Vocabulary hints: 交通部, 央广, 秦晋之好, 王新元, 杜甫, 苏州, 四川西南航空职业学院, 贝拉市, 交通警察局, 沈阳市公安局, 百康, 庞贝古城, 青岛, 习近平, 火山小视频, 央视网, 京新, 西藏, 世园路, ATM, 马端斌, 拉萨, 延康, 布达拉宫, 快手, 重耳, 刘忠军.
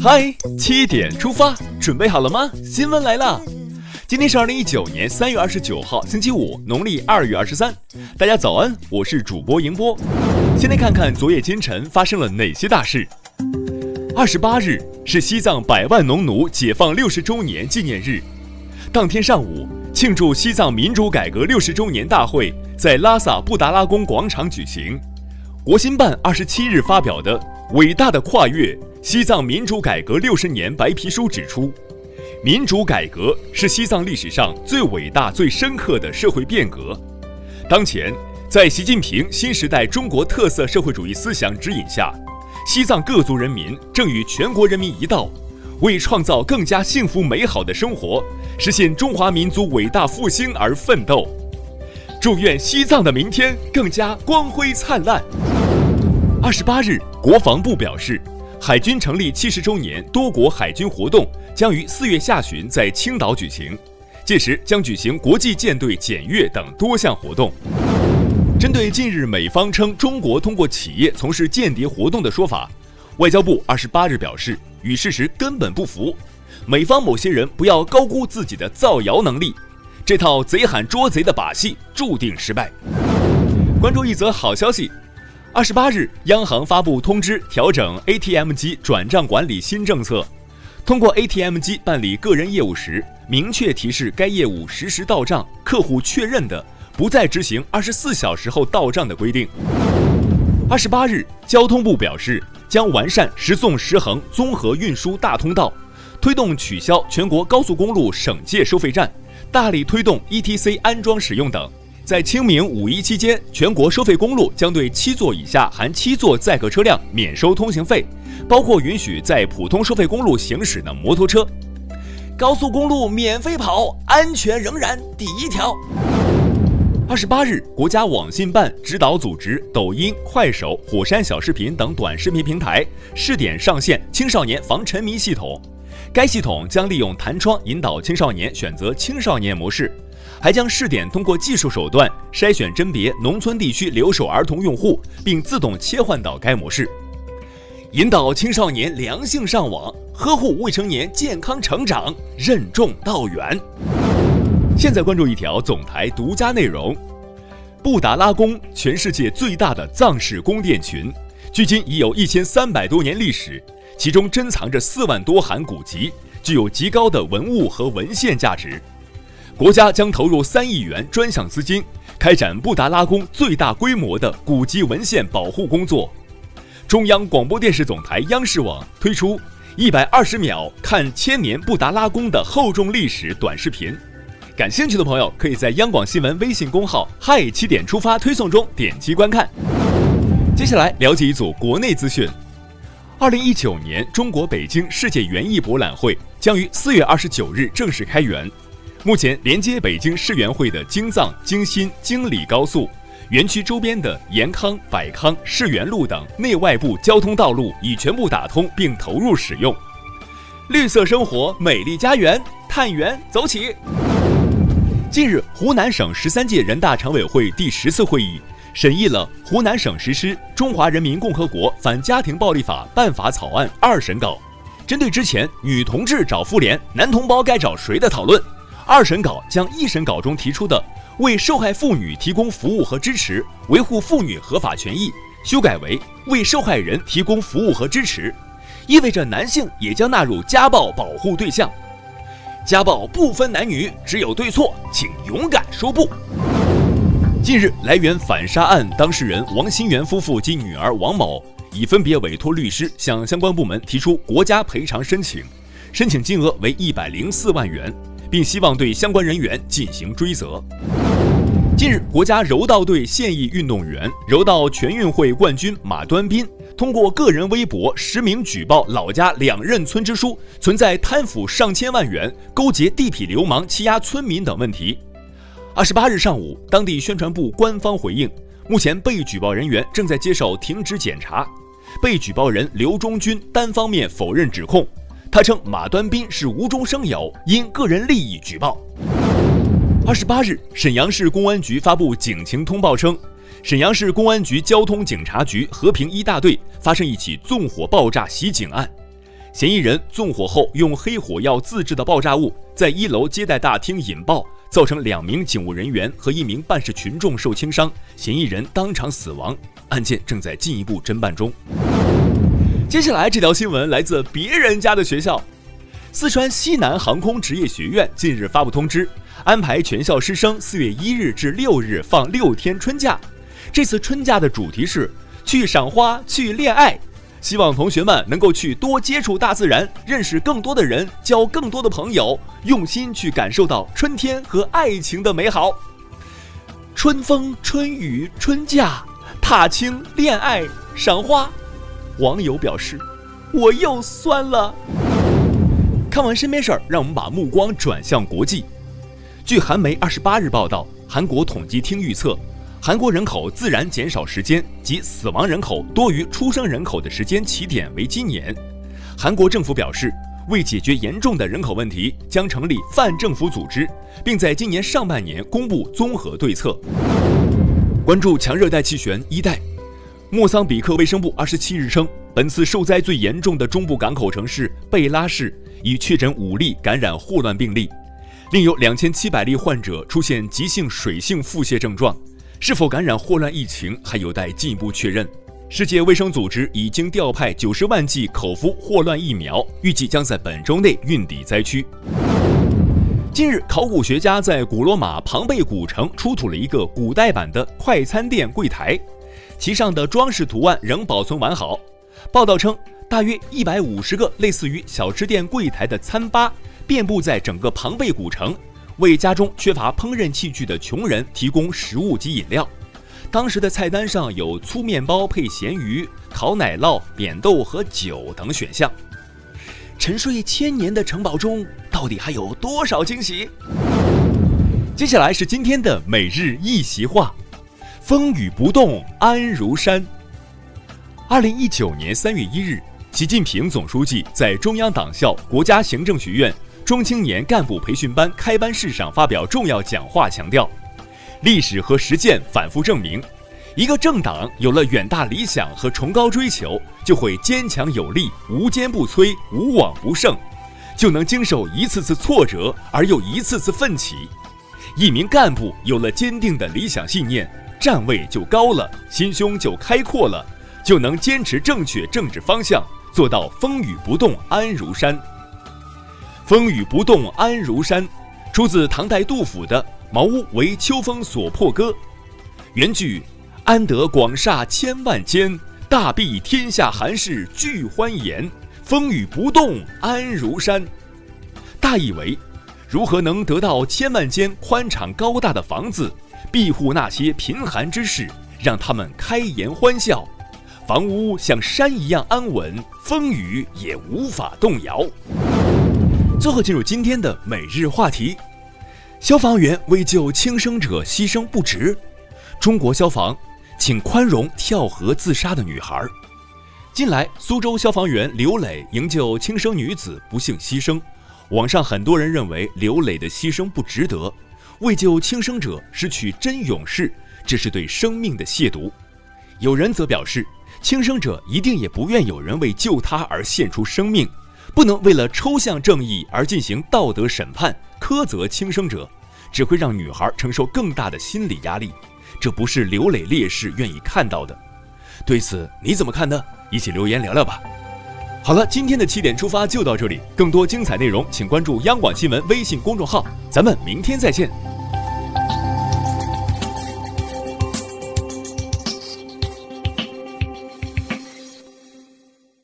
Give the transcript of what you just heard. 嗨，7点出发，准备好了吗？新闻来了！今天是2019年3月29号，星期五，农历2月23。大家早安，我是主播迎波。先来看看昨夜今晨发生了哪些大事。28日是西藏百万农奴解放60周年纪念日，当天上午，庆祝西藏民主改革60周年大会在拉萨布达拉宫广场举行。国新办27日发表的《伟大的跨越：西藏民主改革60年白皮书》指出，民主改革是西藏历史上最伟大、最深刻的社会变革。当前，在习近平新时代中国特色社会主义思想指引下，西藏各族人民正与全国人民一道，为创造更加幸福美好的生活，实现中华民族伟大复兴而奋斗。祝愿西藏的明天更加光辉灿烂。28日，国防部表示，海军成立70周年多国海军活动将于4月下旬在青岛举行，届时将举行国际舰队检阅等多项活动。针对近日美方称中国通过企业从事间谍活动的说法，外交部28日表示，与事实根本不符，美方某些人不要高估自己的造谣能力，这套贼喊捉贼的把戏注定失败。关注一则好消息，28日，央行发布通知，调整 ATM 机转账管理新政策。通过 ATM 机办理个人业务时，明确提示该业务实时到账，客户确认的，不再执行24小时后到账的规定。28日，交通部表示，将完善实纵实横综合运输大通道，推动取消全国高速公路省界收费站，大力推动 ETC 安装使用等。在清明5.1期间，全国收费公路将对7座以下含7座载客车辆免收通行费，包括允许在普通收费公路行驶的摩托车。高速公路免费跑，安全仍然第一条。28日，国家网信办指导组织抖音、快手、火山小视频等短视频平台试点上线青少年防沉迷系统。该系统将利用弹窗引导青少年选择青少年模式，还将试点通过技术手段筛选甄别农村地区留守儿童用户，并自动切换到该模式，引导青少年良性上网，呵护未成年健康成长，任重道远。现在关注一条总台独家内容，布达拉宫全世界最大的藏式宫殿群，距今已有1300多年历史，其中珍藏着4万多函古籍，具有极高的文物和文献价值。国家将投入3亿元专项资金，开展布达拉宫最大规模的古籍文献保护工作。中央广播电视总台央视网推出120秒看1000年布达拉宫的厚重历史短视频，感兴趣的朋友可以在央广新闻微信公号“嗨7点出发”推送中点击观看。接下来了解一组国内资讯。2019年中国北京世界园艺博览会将于4月29日正式开园。目前连接北京世园会的京藏、京新、京礼高速，园区周边的延康、百康、世园路等内外部交通道路已全部打通并投入使用。绿色生活，美丽家园，探园走起！近日，湖南省13届人大常委会第10次会议审议了《湖南省实施《中华人民共和国反家庭暴力法》办法草案2审稿》，针对之前女同志找妇联、男同胞该找谁的讨论，2审稿将1审稿中提出的为受害妇女提供服务和支持，维护妇女合法权益，修改为为受害人提供服务和支持，意味着男性也将纳入家暴保护对象。家暴不分男女，只有对错，请勇敢说不。近日，来源反杀案当事人王新元夫妇及女儿王某已分别委托律师向相关部门提出国家赔偿申请，申请金额为104万元。并希望对相关人员进行追责。近日，国家柔道队现役运动员、柔道全运会冠军马端斌通过个人微博实名举报老家两任村支书存在贪腐上千万元、勾结地痞流氓欺压村民等问题。28日上午，当地宣传部官方回应，目前被举报人员正在接受停职检查。被举报人刘忠军单方面否认指控。他称马端斌是无中生有，因个人利益举报。28日，沈阳市公安局发布警情通报称，沈阳市公安局交通警察局和平1大队发生一起纵火爆炸袭警案，嫌疑人纵火后用黑火药自制的爆炸物在1楼接待大厅引爆，造成2名警务人员和1名办事群众受轻伤，嫌疑人当场死亡。案件正在进一步侦办中。接下来这条新闻来自别人家的学校。四川西南航空职业学院近日发布通知，安排全校师生4月1日至6日放6天春假。这次春假的主题是去赏花，去恋爱，希望同学们能够去多接触大自然，认识更多的人，交更多的朋友，用心去感受到春天和爱情的美好。春风春雨春假，踏青恋爱赏花。网友表示，我又酸了。看完身边事儿，让我们把目光转向国际。据韩媒28日报道，韩国统计厅预测，韩国人口自然减少时间及死亡人口多于出生人口的时间起点为今年。韩国政府表示，为解决严重的人口问题，将成立泛政府组织，并在今年上半年公布综合对策。关注强热带气旋伊代。莫桑比克卫生部27日称，本次受灾最严重的中部港口城市贝拉市已确诊5例感染霍乱病例，另有2700例患者出现急性水性腹泻症状。是否感染霍乱疫情还有待进一步确认。世界卫生组织已经调派90万剂口服霍乱疫苗，预计将在本周内运抵灾区。近日，考古学家在古罗马庞贝古城出土了一个古代版的快餐店柜台，其上的装饰图案仍保存完好。报道称，大约150个类似于小吃店柜台的餐吧遍布在整个庞贝古城，为家中缺乏烹饪器具的穷人提供食物及饮料。当时的菜单上有粗面包配咸鱼、烤奶酪、扁豆和酒等选项。沉睡1000年的城堡中，到底还有多少惊喜？接下来是今天的每日一席话：风雨不动，安如山。2019年3月1日，习近平总书记在中央党校国家行政学院中青年干部培训班开班式上发表重要讲话，强调，历史和实践反复证明，一个政党有了远大理想和崇高追求，就会坚强有力、无坚不摧、无往不胜，就能经受一次次挫折而又一次次奋起。一名干部有了坚定的理想信念，站位就高了，心胸就开阔了，就能坚持正确政治方向，做到风雨不动安如山。风雨不动安如山，出自唐代杜甫的《茅屋为秋风所破歌》。原句：安得广厦千万间，大庇天下寒士俱欢颜，风雨不动安如山。大意为，如何能得到1000万间宽敞高大的房子，庇护那些贫寒之士，让他们开颜欢笑。房屋像山一样安稳，风雨也无法动摇。最后进入今天的每日话题：消防员为救轻生者牺牲不值。中国消防请宽容跳河自杀的女孩。近来，苏州消防员刘磊营救轻生女子不幸牺牲，网上很多人认为刘磊的牺牲不值得，为救轻生者失去真勇士，这是对生命的亵渎。有人则表示，轻生者一定也不愿有人为救他而献出生命，不能为了抽象正义而进行道德审判，苛责轻生者，只会让女孩承受更大的心理压力，这不是刘磊烈士愿意看到的。对此你怎么看呢？一起留言聊聊吧。好了，今天的7点出发就到这里，更多精彩内容请关注央广新闻微信公众号，咱们明天再见。